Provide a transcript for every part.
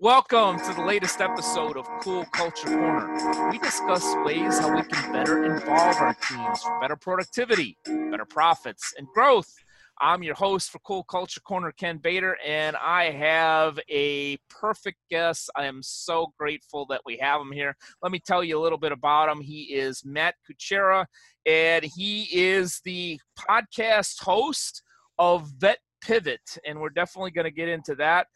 Welcome to the latest episode of Cool Culture Corner. We discuss ways how we can better involve our teams for better productivity, better profits, and growth. I'm your host for Cool Culture Corner, Ken Bator, and I have a perfect guest. I am so grateful that we have him here. Let me tell you a little bit about him. He is Matt Kuchera, and he is the podcast host of Vet Pivot, and we're definitely going to get into that.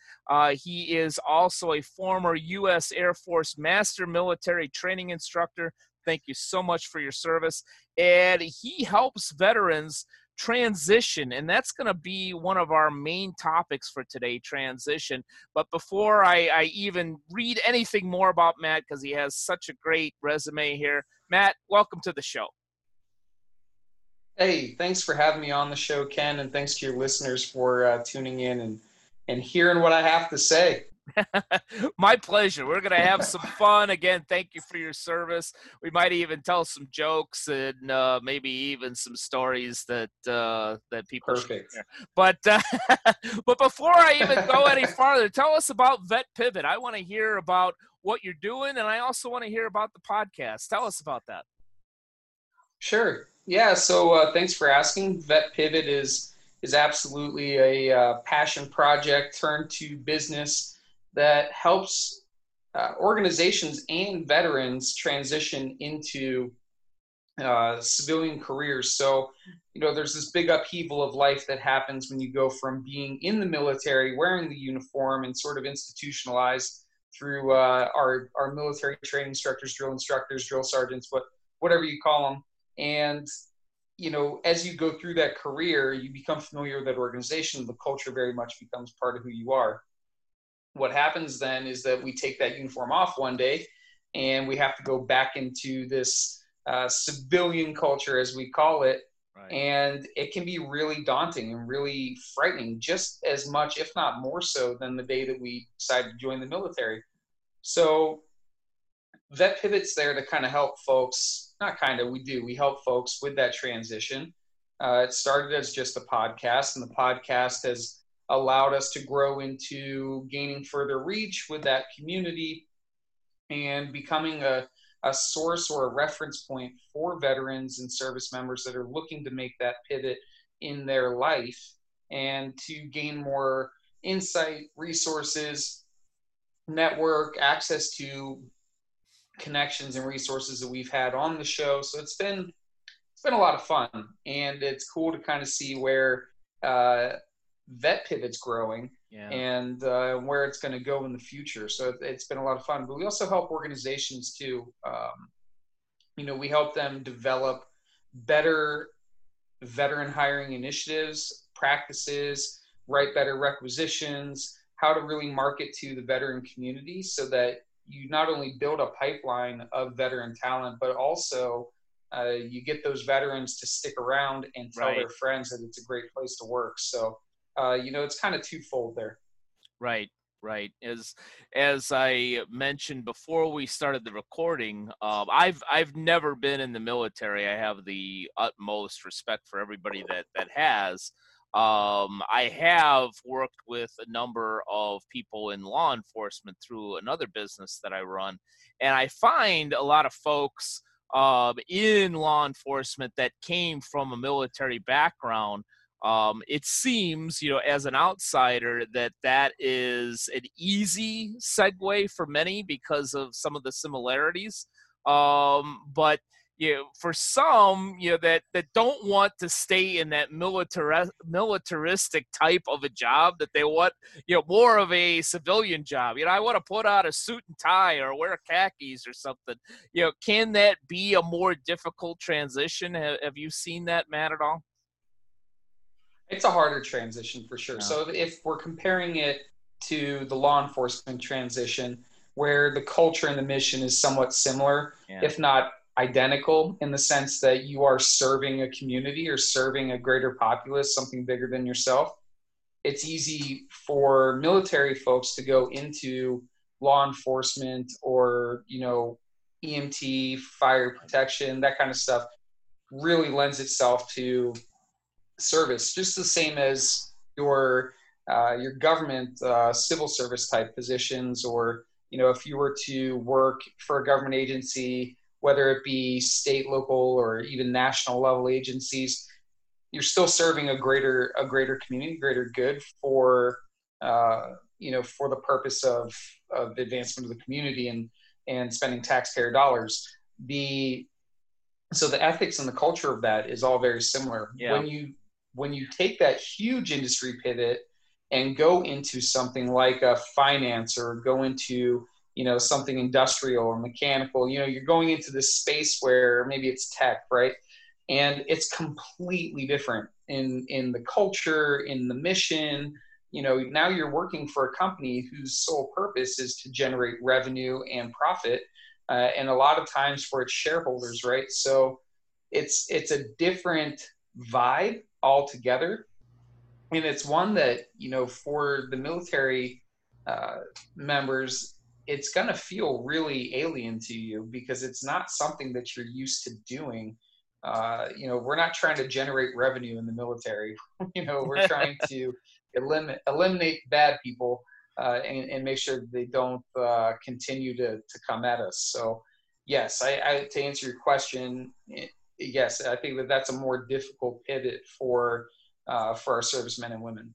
He is also a former US Air Force Master Military Training Instructor. Thank you so much for your service. And he helps veterans transition, and that's going to be one of our main topics for today, transition. But before I even read anything more about Matt, because he has such a great resume here, Matt, welcome to the show. Hey, thanks for having me on the show, Ken, and thanks to your listeners for tuning in and hearing what I have to say. My pleasure. We're going to have some fun. Again, thank you for your service. We might even tell some jokes and maybe even some stories that people Perfect. Should hear. But before I even go any farther, tell us about Vet Pivot. I want to hear about what you're doing, and I also want to hear about the podcast. Tell us about that. Sure. Yeah, so thanks for asking. Vet Pivot is absolutely a passion project turned to business that helps organizations and veterans transition into civilian careers. So, you know, there's this big upheaval of life that happens when you go from being in the military, wearing the uniform, and sort of institutionalized through our military training instructors, drill instructors, drill sergeants, whatever you call them. And, you know, as you go through that career, you become familiar with that organization. The culture very much becomes part of who you are. What happens then is that we take that uniform off one day, and we have to go back into this civilian culture, as we call it. Right. And it can be really daunting and really frightening, just as much, if not more so, than the day that we decide to join the military. So Vet Pivot's there to kind of help folks. Not kind of, we do. We help folks with that transition. It started as just a podcast, and the podcast has allowed us to grow into gaining further reach with that community and becoming a source or a reference point for veterans and service members that are looking to make that pivot in their life and to gain more insight, resources, network, access to connections and resources that we've had on the show. So it's been a lot of fun, and it's cool to kind of see where Vet Pivot's growing and where it's going to go in the future. So it's been a lot of fun, but we also help organizations too. You know, we help them develop better veteran hiring initiatives, practices, write better requisitions, how to really market to the veteran community so that you not only build a pipeline of veteran talent, but also you get those veterans to stick around and tell their friends that it's a great place to work. So, you know, it's kind of twofold there. Right, right. As I mentioned before we started the recording, I've never been in the military. I have the utmost respect for everybody that has. I have worked with a number of people in law enforcement through another business that I run, and I find a lot of folks in law enforcement that came from a military background. It seems, you know, as an outsider, that is an easy segue for many because of some of the similarities, but you know, for some, you know, that don't want to stay in that militaristic type of a job, that they want, you know, more of a civilian job. You know, I want to put on a suit and tie or wear khakis or something. You know, can that be a more difficult transition? Have you seen that, Matt, at all? It's a harder transition for sure. No. So if we're comparing it to the law enforcement transition, where the culture and the mission is somewhat similar, if not identical, in the sense that you are serving a community or serving a greater populace, something bigger than yourself. It's easy for military folks to go into law enforcement or, you know, EMT, fire protection, that kind of stuff really lends itself to service. Just the same as your your government civil service type positions, or, you know, if you were to work for a government agency, whether it be state, local, or even national level agencies, you're still serving a greater community, greater good for, you know, for the purpose of the advancement of the community and spending taxpayer dollars. So the ethics and the culture of that is all very similar. Yeah. When you take that huge industry pivot and go into something like a finance, or go into, you know, something industrial or mechanical, you know, you're going into this space where maybe it's tech, right? And it's completely different in the culture, in the mission. You know, now you're working for a company whose sole purpose is to generate revenue and profit. And a lot of times for its shareholders, right? So it's a different vibe altogether. And it's one that, you know, for the military members, it's going to feel really alien to you, because it's not something that you're used to doing. You know, we're not trying to generate revenue in the military. You know, we're trying to eliminate bad people. And make sure they don't continue to come at us. So, yes, I to answer your question, yes, I think that that's a more difficult pivot for our servicemen and women.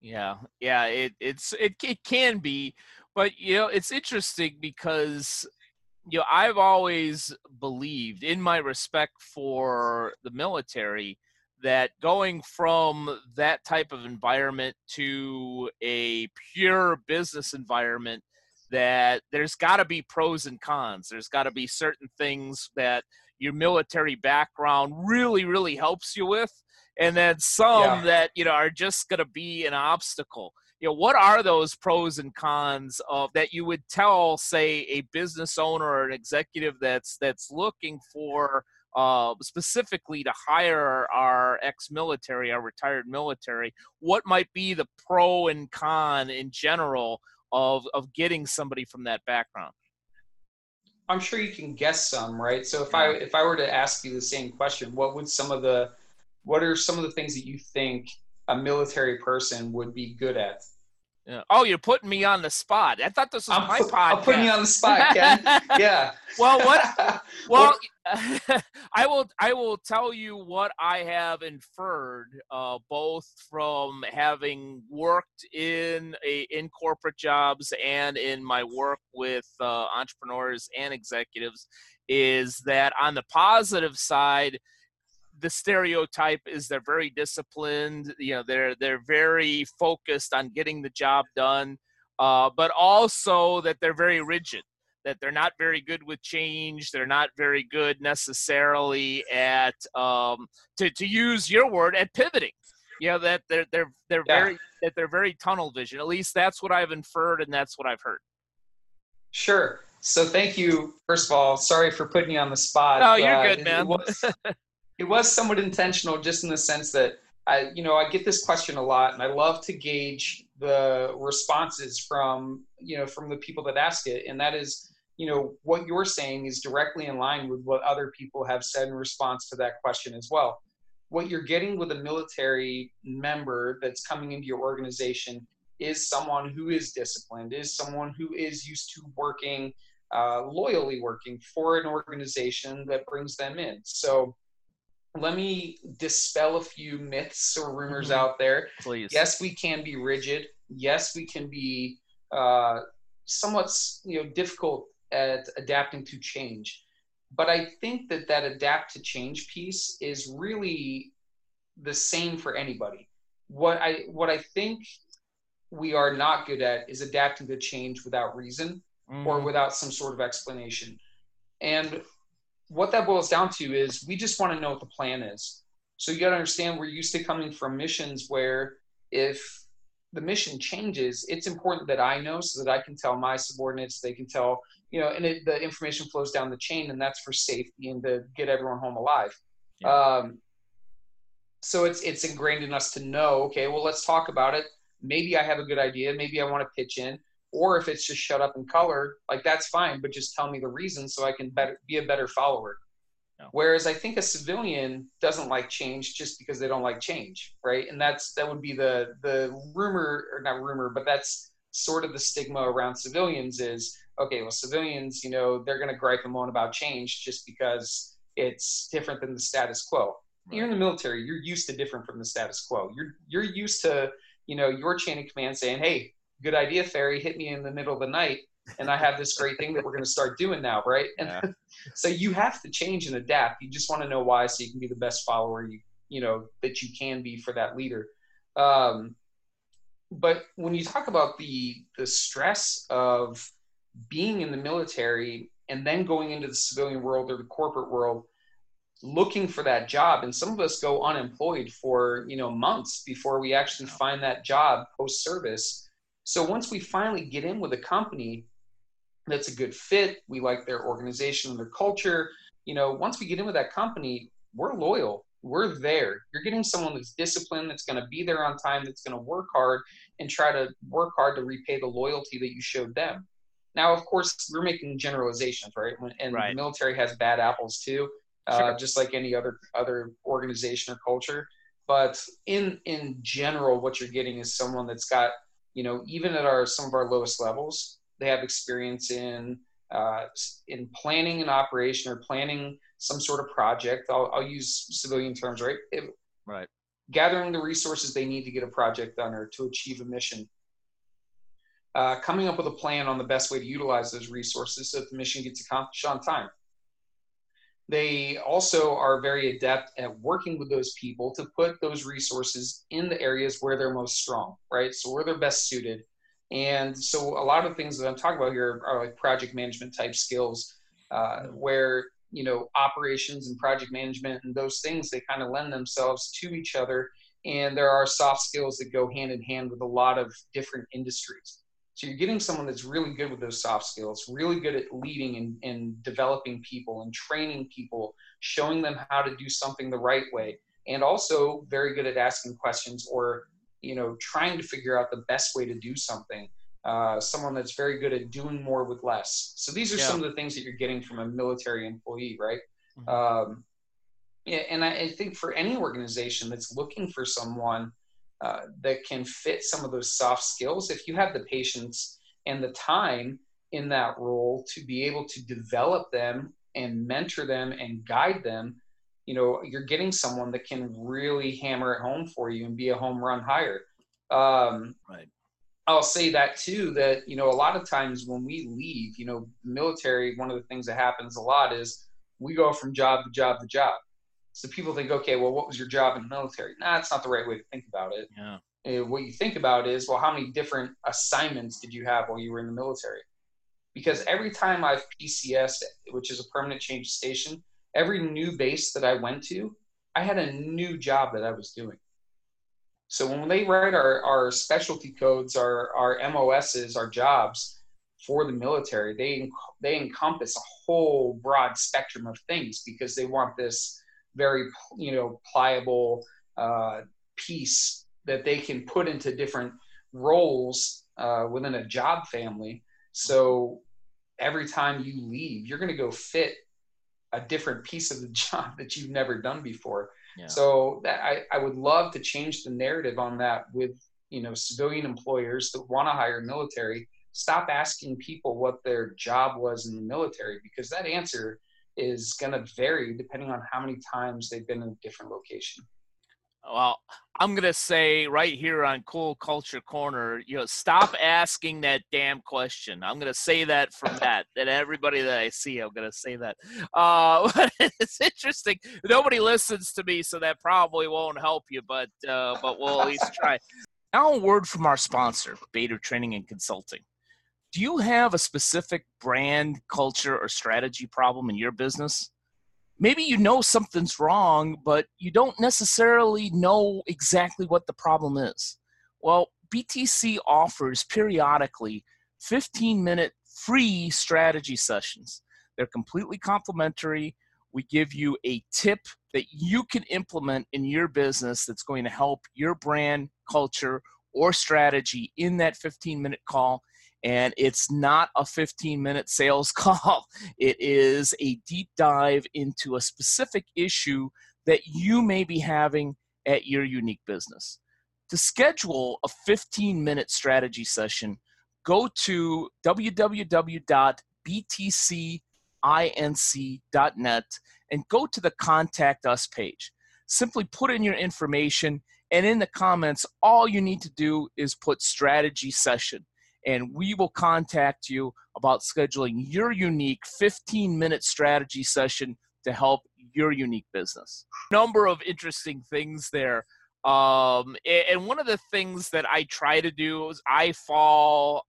Yeah, it can be, but you know, it's interesting because, you know, I've always believed in my respect for the military that going from that type of environment to a pure business environment, that there's got to be pros and cons. There's got to be certain things that your military background really, really helps you with, and then some that, you know, are just going to be an obstacle. You know, what are those pros and cons of that you would tell, say, a business owner or an executive that's looking for specifically to hire our ex-military, our retired military? What might be the pro and con in general of getting somebody from that background? I'm sure you can guess some, right? So if I were to ask you the same question, what are some of the things that you think a military person would be good at? Yeah. Oh, you're putting me on the spot. I thought this was my podcast. I'm putting you on the spot, Ken. Yeah. I will tell you what I have inferred, both from having worked in corporate jobs and in my work with entrepreneurs and executives, is that on the positive side, the stereotype is they're very disciplined. You know, they're very focused on getting the job done, but also that they're very rigid, that they're not very good with change. They're not very good necessarily at, to use your word, at pivoting. You know, that they're very tunnel vision. At least that's what I've inferred, and that's what I've heard. Sure. So thank you. First of all, sorry for putting you on the spot. No, you're good, man. It was somewhat intentional, just in the sense that I get this question a lot, and I love to gauge the responses from the people that ask it. And that is, you know, what you're saying is directly in line with what other people have said in response to that question as well. What you're getting with a military member that's coming into your organization is someone who is disciplined, is someone who is used to working, loyally working for an organization that brings them in. So let me dispel a few myths or rumors out there. Please. Yes, we can be rigid. Yes, we can be somewhat, you know, difficult at adapting to change. But I think that adapt to change piece is really the same for anybody. What I think we are not good at is adapting to change without reason or without some sort of explanation. And what that boils down to is we just want to know what the plan is. So you got to understand, we're used to coming from missions where if the mission changes, it's important that I know so that I can tell my subordinates, they can tell, you know, and the information flows down the chain, and that's for safety and to get everyone home alive. Yeah. So it's ingrained in us to know, okay, well, let's talk about it. Maybe I have a good idea. Maybe I want to pitch in. Or if it's just shut up and color, like, that's fine, but just tell me the reason so I can be a better follower. No. Whereas I think a civilian doesn't like change just because they don't like change, right? And that would be the rumor, or not rumor, but that's sort of the stigma around civilians is, okay, well, civilians, you know, they're going to gripe and moan about change just because it's different than the status quo. Right. You're in the military, you're used to different from the status quo. You're used to, you know, your chain of command saying, hey, good idea, Ferry, hit me in the middle of the night. And I have this great thing that we're going to start doing now, right? And yeah. So you have to change and adapt. You just want to know why, so you can be the best follower that you can be for that leader. But when you talk about the stress of being in the military and then going into the civilian world or the corporate world, looking for that job, and some of us go unemployed for months before we actually find that job post service. So once we finally get in with a company that's a good fit, we like their organization and their culture, once we get in with that company, we're loyal, we're there. You're getting someone that's disciplined, that's going to be there on time, that's going to work hard and try to work hard to repay the loyalty that you showed them. Now, of course, we're making generalizations, right? And right. The military has bad apples too, sure. Just like any other organization or culture. But in general, what you're getting is someone that's got, even at some of our lowest levels, they have experience in planning an operation or planning some sort of project. I'll use civilian terms, right? Right. Gathering the resources they need to get a project done or to achieve a mission. Coming up with a plan on the best way to utilize those resources so that the mission gets accomplished on time. They also are very adept at working with those people to put those resources in the areas where they're most strong, right? So where they're best suited. And so a lot of the things that I'm talking about here are like project management type skills, where, operations and project management and those things, they kind of lend themselves to each other. And there are soft skills that go hand in hand with a lot of different industries. So you're getting someone that's really good with those soft skills, really good at leading and developing people and training people, showing them how to do something the right way, and also very good at asking questions or, trying to figure out the best way to do something. Someone that's very good at doing more with less. So these are some of the things that you're getting from a military employee, right? Mm-hmm. And I think for any organization that's looking for someone that can fit some of those soft skills, if you have the patience and the time in that role to be able to develop them and mentor them and guide them, you're getting someone that can really hammer it home for you and be a home run hire. Right. I'll say that too, that, a lot of times when we leave, military, one of the things that happens a lot is we go from job to job to job. So people think, okay, well, what was your job in the military? Nah, it's not the right way to think about it. Yeah. What you think about is, well, how many different assignments did you have while you were in the military? Because every time I've PCS'd, which is a permanent change of station, every new base that I went to, I had a new job that I was doing. So when they write our specialty codes, our MOSs, our jobs for the military, they encompass a whole broad spectrum of things because they want this very, pliable piece that they can put into different roles within a job family. So every time you leave, you're going to go fit a different piece of the job that you've never done before. Yeah. So that I would love to change the narrative on that with, civilian employers that want to hire military. Stop asking people what their job was in the military, because that answer is going to vary depending on how many times they've been in a different location. Well, I'm going to say right here on Cool Culture Corner, stop asking that damn question. I'm going to say that from that everybody that I see, I'm going to say that. It's interesting. Nobody listens to me, so that probably won't help you, but we'll at least try. Now a word from our sponsor, Bator Training and Consulting. Do you have a specific brand, culture, or strategy problem in your business? Maybe something's wrong, but you don't necessarily know exactly what the problem is. Well, BTC offers periodically 15-minute free strategy sessions. They're completely complimentary. We give you a tip that you can implement in your business that's going to help your brand, culture, or strategy in that 15-minute call. And it's not a 15-minute sales call. It is a deep dive into a specific issue that you may be having at your unique business. To schedule a 15-minute strategy session, go to www.btcinc.net and go to the Contact Us page. Simply put in your information, and in the comments, all you need to do is put strategy session, and we will contact you about scheduling your unique 15-minute strategy session to help your unique business. Number of interesting things there. And one of the things that I try to do is I fall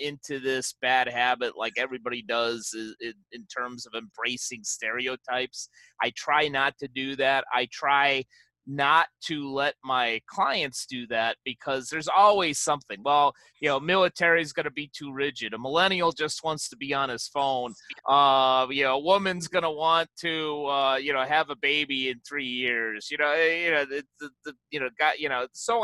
into this bad habit like everybody does in terms of embracing stereotypes. I try not to do that. I try not to let my clients do that because there's always something. Well, you know, military is going to be too rigid. A millennial just wants to be on his phone. You know, a woman's going to want to, you know, have a baby in 3 years. So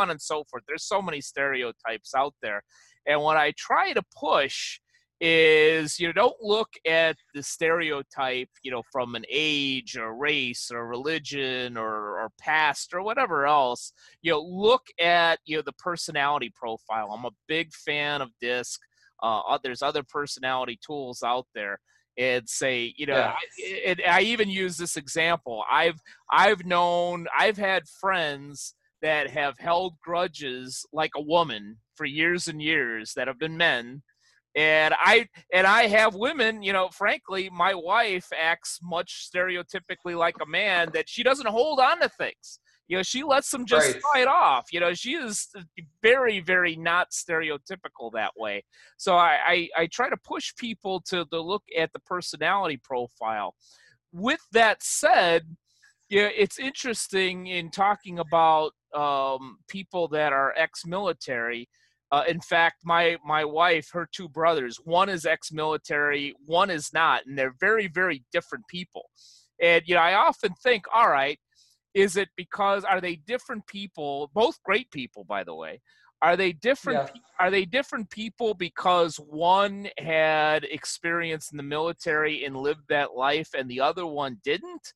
on and so forth. There's so many stereotypes out there, and what I try to push is, you know, don't look at the stereotype, you know, from an age or race or religion or past or whatever else. You know, look at, you know, the personality profile. I'm a big fan of DISC. There's other personality tools out there, and say, you know, yes. I even use this example. I've had friends that have held grudges like a woman for years and years that have been men. And I have women, you know, frankly, my wife acts much stereotypically like a man, that she doesn't hold on to things. You know, she lets them just slide off. You know, she is very, very not stereotypical that way. So I try to push people to look at the personality profile. With that said, yeah, it's interesting in talking about people that are ex-military. In fact, my wife, her two brothers, one is ex-military, one is not, and they're very, very different people. And, you know, I often think, all right, is it because, are they different people? Both great people, by the way. Are they different? Yeah. Are they different people because one had experience in the military and lived that life, and the other one didn't,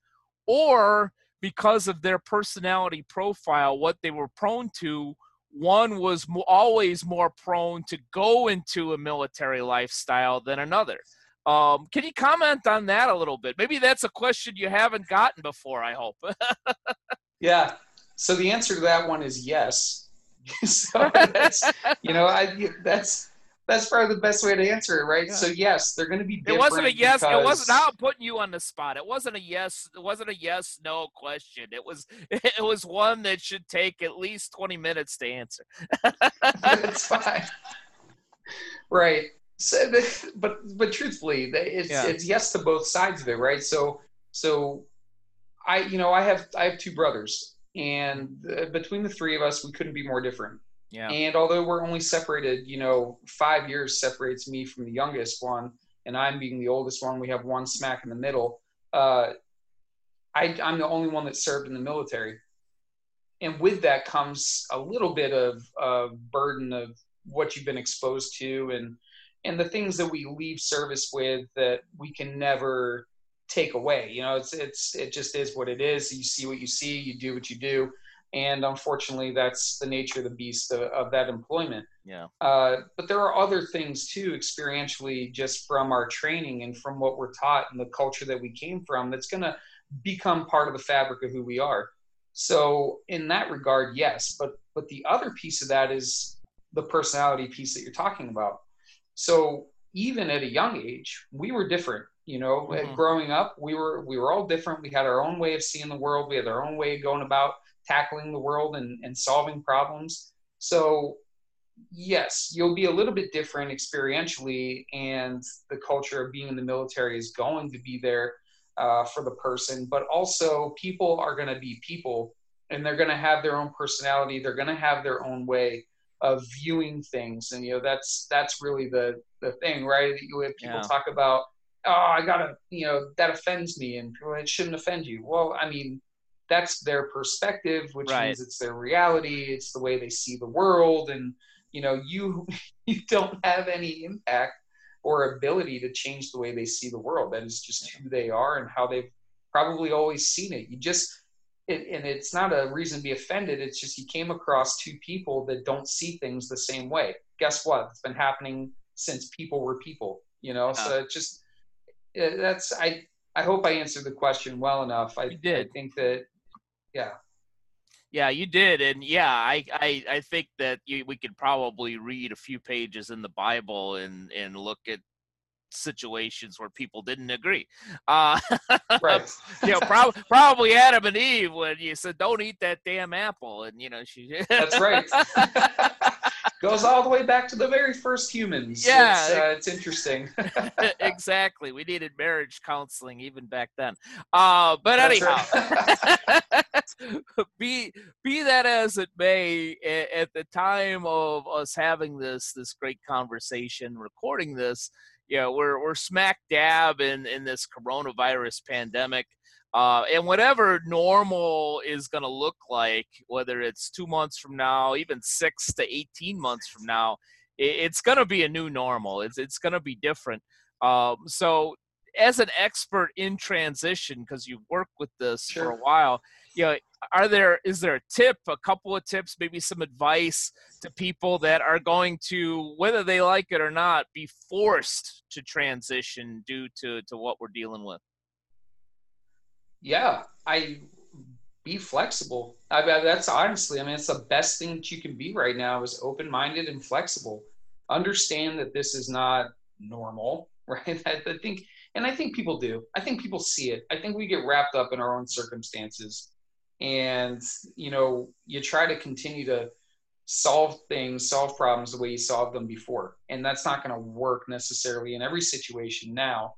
or because of their personality profile, what they were prone to? One was always more prone to go into a military lifestyle than another. Can you comment on that a little bit? Maybe that's a question you haven't gotten before, I hope. Yeah. So the answer to that one is yes. So that's, you know, that's probably the best way to answer it, right? Yeah. So yes, they're going to be different. It wasn't a yes. It wasn't. Now I'm putting you on the spot. It wasn't a yes. It wasn't a yes no question. It was one that should take at least 20 minutes to answer. That's fine. Right. So, but truthfully, it's yes to both sides of it, right? So I have two brothers, and between the three of us, we couldn't be more different. Yeah. And although we're only separated, you know, 5 years separates me from the youngest one, and I'm being the oldest one. We have one smack in the middle. I'm the only one that served in the military. And with that comes a little bit of burden of what you've been exposed to and the things that we leave service with that we can never take away. You know, it just is what it is. You see what you see, you do what you do. And unfortunately, that's the nature of the beast of that employment. Yeah. But there are other things, too, experientially, just from our training and from what we're taught and the culture that we came from, that's going to become part of the fabric of who we are. So in that regard, yes. But the other piece of that is the personality piece that you're talking about. So even at a young age, we were different. You know, mm-hmm. Growing up, we were all different. We had our own way of seeing the world. We had our own way of going about tackling the world and solving problems. So yes, you'll be a little bit different experientially, and the culture of being in the military is going to be there for the person, but also people are going to be people, and they're going to have their own personality. They're going to have their own way of viewing things. And, you know, that's really the thing, right? You have people talk about, oh, I gotta, you know, that offends me, and it shouldn't offend you. Well, I mean, that's their perspective, which means it's their reality. It's the way they see the world. And, you know, you you don't have any impact or ability to change the way they see the world. That is just who they are and how they've probably always seen it. You just, and it's not a reason to be offended. It's just you came across two people that don't see things the same way. Guess what? It's been happening since people were people, you know? Uh-huh. So it just, that's, I hope I answered the question well enough. You did. I think that, yeah. Yeah, you did. And yeah, I think that we could probably read a few pages in the Bible and look at situations where people didn't agree. Right. You know, probably Adam and Eve, when you said, don't eat that damn apple. And, you know, that's right. Goes all the way back to the very first humans. Yeah. It's interesting. Exactly. We needed marriage counseling even back then. But that's anyhow, right. be that as it may, at the time of us having this great conversation, recording this, you know, we're smack dab in this coronavirus pandemic. And whatever normal is going to look like, whether it's 2 months from now, even 6 to 18 months from now, it's going to be a new normal. It's going to be different. So as an expert in transition, because you've worked with this [S2] Sure. [S1] For a while, you know, is there a tip, a couple of tips, maybe some advice to people that are going to, whether they like it or not, be forced to transition due to what we're dealing with? Yeah, be flexible. That's honestly, it's the best thing that you can be right now is open-minded and flexible. Understand that this is not normal, right? I think people do. I think people see it. I think we get wrapped up in our own circumstances, and you know, you try to continue to solve problems the way you solved them before, and that's not going to work necessarily in every situation now.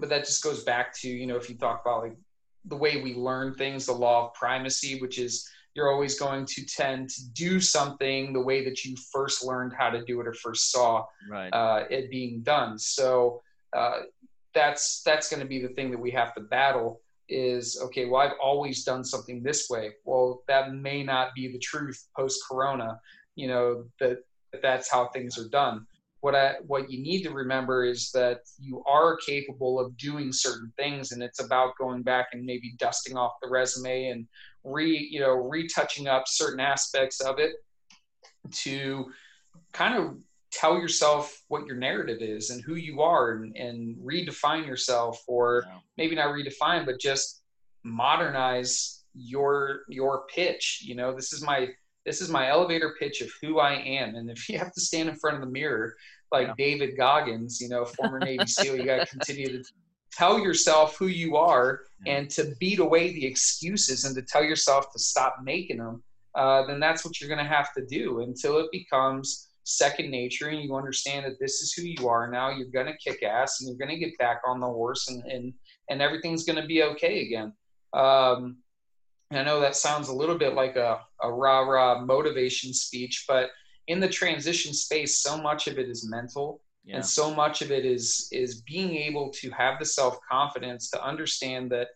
But that just goes back to, you know, if you talk about like the way we learn things, the law of primacy, which is you're always going to tend to do something the way that you first learned how to do it or first saw it being done. So that's going to be the thing that we have to battle is, okay, well, I've always done something this way. Well, that may not be the truth post-corona, you know, that's how things are done. What you need to remember is that you are capable of doing certain things, and it's about going back and maybe dusting off the resume and retouching up certain aspects of it to kind of tell yourself what your narrative is and who you are, and redefine yourself, or maybe not redefine, but just modernize your pitch. You know, this is my elevator pitch of who I am. And if you have to stand in front of the mirror, like David Goggins, you know, former Navy SEAL, you got to continue to tell yourself who you are and to beat away the excuses and to tell yourself to stop making them, then that's what you're going to have to do until it becomes second nature and you understand that this is who you are now. You're going to kick ass and you're going to get back on the horse and everything's going to be okay again. And I know that sounds a little bit like a rah-rah motivation speech, but in the transition space, so much of it is mental, and so much of it is being able to have the self-confidence to understand that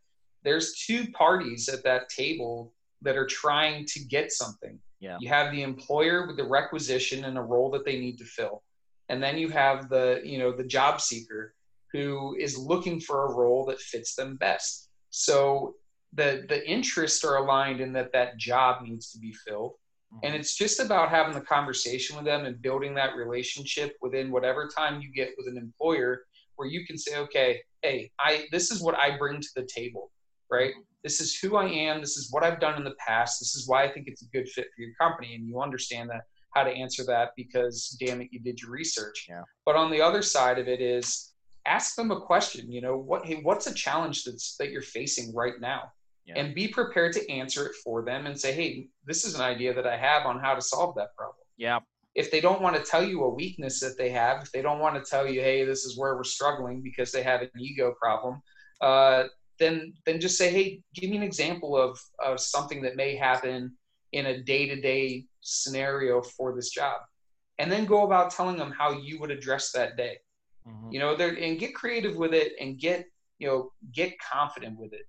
there's two parties at that table that are trying to get something. Yeah. You have the employer with the requisition and a role that they need to fill. And then you have the job seeker who is looking for a role that fits them best. So the interests are aligned in that job needs to be filled. And it's just about having the conversation with them and building that relationship within whatever time you get with an employer where you can say, okay, hey, this is what I bring to the table, right? This is who I am. This is what I've done in the past. This is why I think it's a good fit for your company. And you understand that how to answer that because damn it, you did your research. Yeah. But on the other side of it is ask them a question, you know, what's a challenge that you're facing right now? Yeah. And be prepared to answer it for them and say, hey, this is an idea that I have on how to solve that problem. Yeah. If they don't want to tell you a weakness that they have, if they don't want to tell you, hey, this is where we're struggling because they have an ego problem, then just say, hey, give me an example of something that may happen in a day-to-day scenario for this job. And then go about telling them how you would address that day. Mm-hmm. You know, and get creative with it and get confident with it.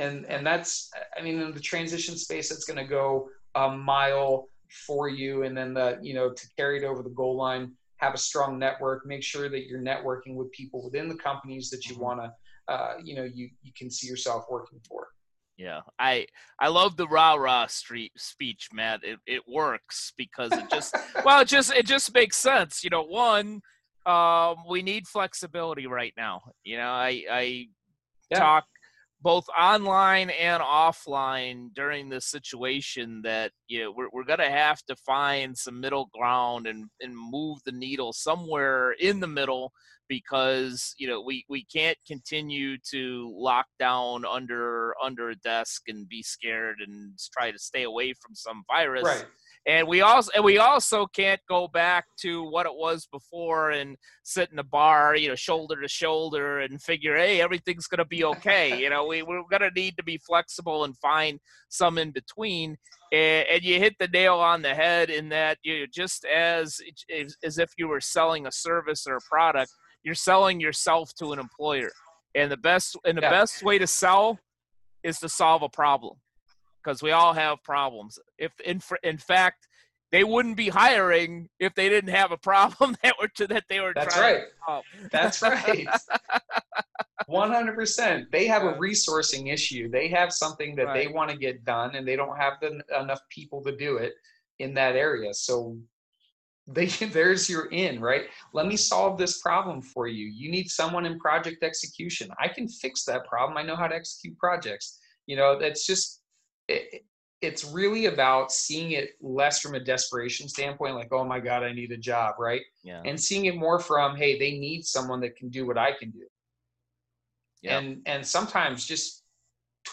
And that's, in the transition space, that's going to go a mile for you. And then the, you know, to carry it over the goal line, have a strong network, make sure that you're networking with people within the companies that you want to, you know, you can see yourself working for. Yeah. I love the rah-rah speech, Matt. It works because it just, well, it just makes sense. You know, one, we need flexibility right now. You know, I talk both online and offline during this situation that, you know, we're going to have to find some middle ground and move the needle somewhere in the middle, because, you know, we can't continue to lock down under a desk and be scared and try to stay away from some virus. Right. And we also can't go back to what it was before and sit in a bar, you know, shoulder to shoulder and figure, hey, everything's going to be okay. You know, we're going to need to be flexible and find some in between. And you hit the nail on the head in that, you know, just as if you were selling a service or a product, you're selling yourself to an employer. And the best way to sell is to solve a problem. Because we all have problems. If in fact, they wouldn't be hiring if they didn't have a problem that they were That's trying right. to solve. That's right. 100%. They have a resourcing issue. They have something that they want to get done, and they don't have enough people to do it in that area. So there's your in, right? Let me solve this problem for you. You need someone in project execution. I can fix that problem. I know how to execute projects. You know, that's just... It's really about seeing it less from a desperation standpoint, like, oh my God, I need a job, right? Yeah. And seeing it more from, hey, they need someone that can do what I can do. Yeah. And sometimes just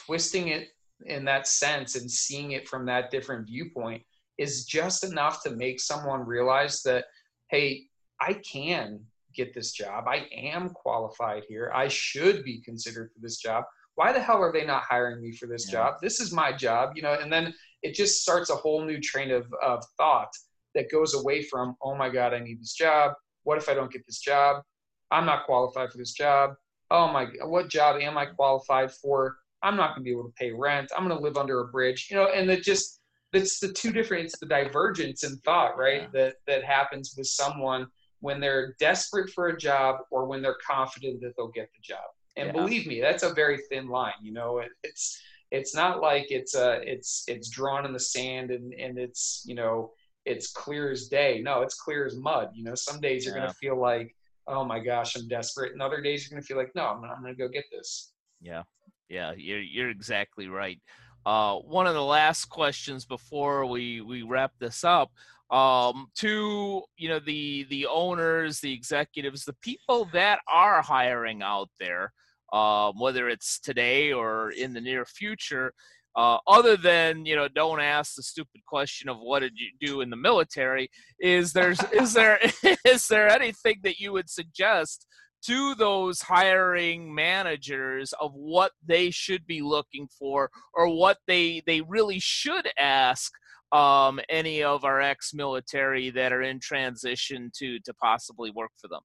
twisting it in that sense and seeing it from that different viewpoint is just enough to make someone realize that, hey, I can get this job. I am qualified here. I should be considered for this job. Why the hell are they not hiring me for this job? This is my job, you know, and then it just starts a whole new train of thought that goes away from, oh my God, I need this job. What if I don't get this job? I'm not qualified for this job. Oh my, what job am I qualified for? I'm not gonna be able to pay rent. I'm gonna live under a bridge, you know, and it's the divergence in thought, right? Yeah. That happens with someone when they're desperate for a job or when they're confident that they'll get the job. And believe me, that's a very thin line. You know, it's not like it's drawn in the sand and it's, you know, it's clear as day. No, it's clear as mud. You know, some days you're going to feel like, oh my gosh, I'm desperate. And other days you're going to feel like, no, I'm going to go get this. Yeah. Yeah. You're exactly right. One of the last questions before we wrap this up, to, you know, the owners, the executives, the people that are hiring out there, whether it's today or in the near future, other than, you know, don't ask the stupid question of what did you do in the military, is there anything that you would suggest to those hiring managers of what they should be looking for or what they really should ask any of our ex-military that are in transition to possibly work for them?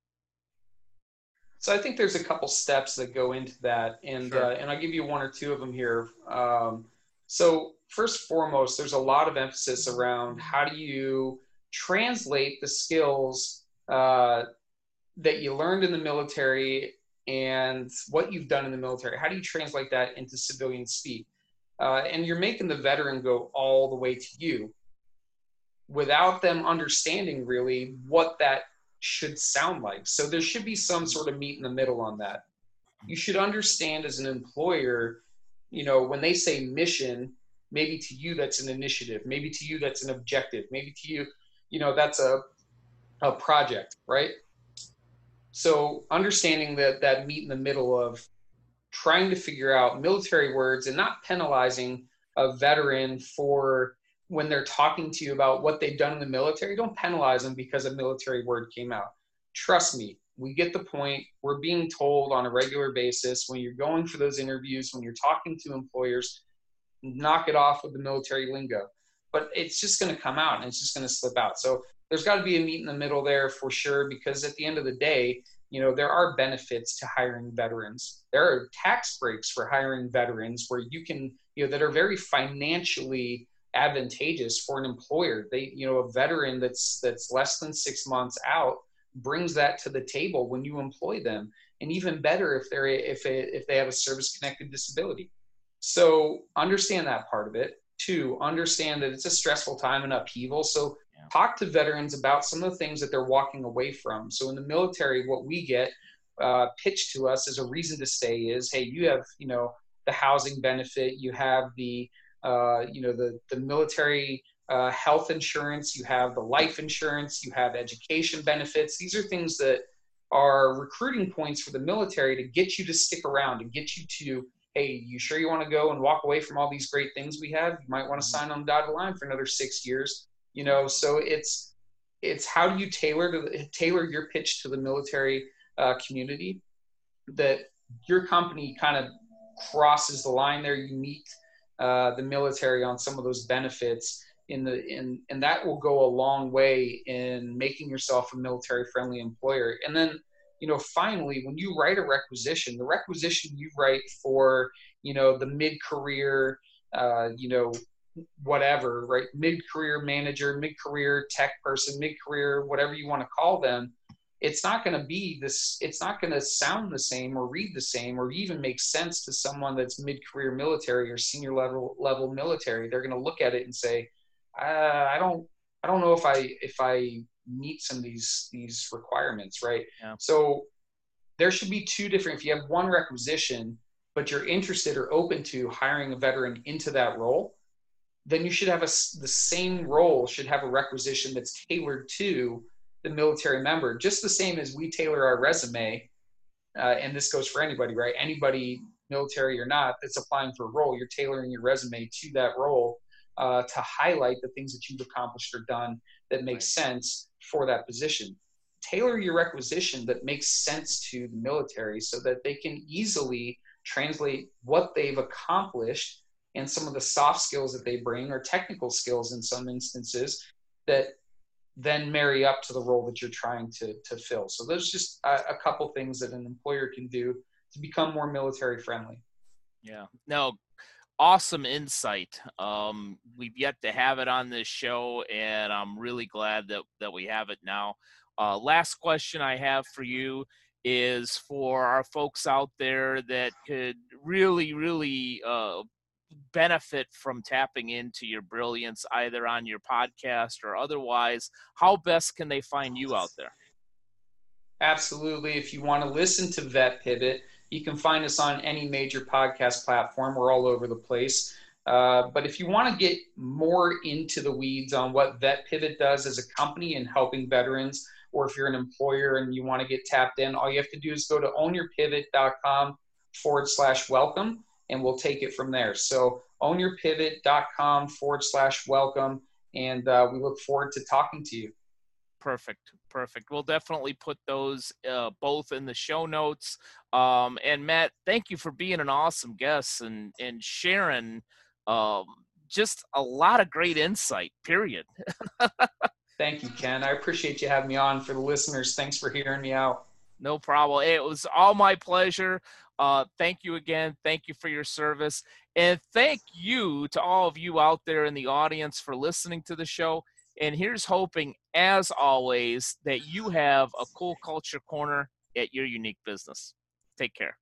So I think there's a couple steps that go into that, and sure. And I'll give you one or two of them here. So first and foremost, there's a lot of emphasis around how do you translate the skills that you learned in the military and what you've done in the military. How do you translate that into civilian speak? And you're making the veteran go all the way to you without them understanding really what that should sound like. So there should be some sort of meet in the middle on that. You should understand as an employer, you know, when they say mission, maybe to you that's an initiative, maybe to you that's an objective, maybe to you, you know, that's a project, right? So understanding that meet in the middle of trying to figure out military words and not penalizing a veteran for when they're talking to you about what they've done in the military. Don't penalize them because a military word came out. Trust me, we get the point. We're being told on a regular basis when you're going for those interviews, when you're talking to employers, knock it off with the military lingo. But it's just going to come out and it's just going to slip out. So there's got to be a meet in the middle there for sure, because at the end of the day, you know, there are benefits to hiring veterans. There are tax breaks for hiring veterans where you can, you know, that are very financially advantageous for an employer. They, you know, a veteran that's less than 6 months out brings that to the table when you employ them, and even better if they have a service-connected disability. So understand that part of it. Two, understand that it's a stressful time and upheaval. So talk to veterans about some of the things that they're walking away from. So in the military, what we get pitched to us as a reason to stay is, hey, you have, you know, the housing benefit, you have the military health insurance, you have the life insurance, you have education benefits. These are things that are recruiting points for the military to get you to stick around, to get you to, hey, you sure you want to go and walk away from all these great things we have? You might want to sign on the dotted line for another 6 years, you know. So it's how do you tailor your pitch to the military community, that your company kind of crosses the line there. You meet the military on some of those benefits and that will go a long way in making yourself a military friendly employer. And then, you know, finally, when you write a requisition, the requisition you write for, you know, the mid-career, whatever, right? Mid-career manager, mid-career tech person, mid-career, whatever you want to call them, it's not going to be this, it's not going to sound the same or read the same or even make sense to someone that's mid-career military or senior level military. They're going to look at it and say, I don't know if I meet some of these requirements, right? Yeah. So there should be two different, if you have one requisition, but you're interested or open to hiring a veteran into that role, then you should have the same role should have a requisition that's tailored to the military member, just the same as we tailor our resume. And this goes for anybody, right? Anybody, military or not, that's applying for a role, you're tailoring your resume to that role to highlight the things that you've accomplished or done that make sense for that position. Tailor your requisition that makes sense to the military so that they can easily translate what they've accomplished and some of the soft skills that they bring, or technical skills in some instances, that then marry up to the role that you're trying to fill. So those just a couple things that an employer can do to become more military friendly. Yeah. Now, awesome insight. We've yet to have it on this show, and I'm really glad that we have it now. Last question I have for you is for our folks out there that could really, really benefit from tapping into your brilliance, either on your podcast or otherwise. How best can they find you out there? Absolutely. If you want to listen to Vet Pivot, you can find us on any major podcast platform. We're all over the place. But if you want to get more into the weeds on what Vet Pivot does as a company in helping veterans, or if you're an employer and you want to get tapped in, all you have to do is go to ownyourpivot.com/welcome, and we'll take it from there. So ownyourpivot.com/welcome, and we look forward to talking to you. Perfect. We'll definitely put those both in the show notes. And Matt, thank you for being an awesome guest and sharing just a lot of great insight, period. Thank you, Ken. I appreciate you having me on. For the listeners, thanks for hearing me out. No problem. It was all my pleasure. Thank you again. Thank you for your service. And thank you to all of you out there in the audience for listening to the show. And here's hoping, as always, that you have a cool culture corner at your unique business. Take care.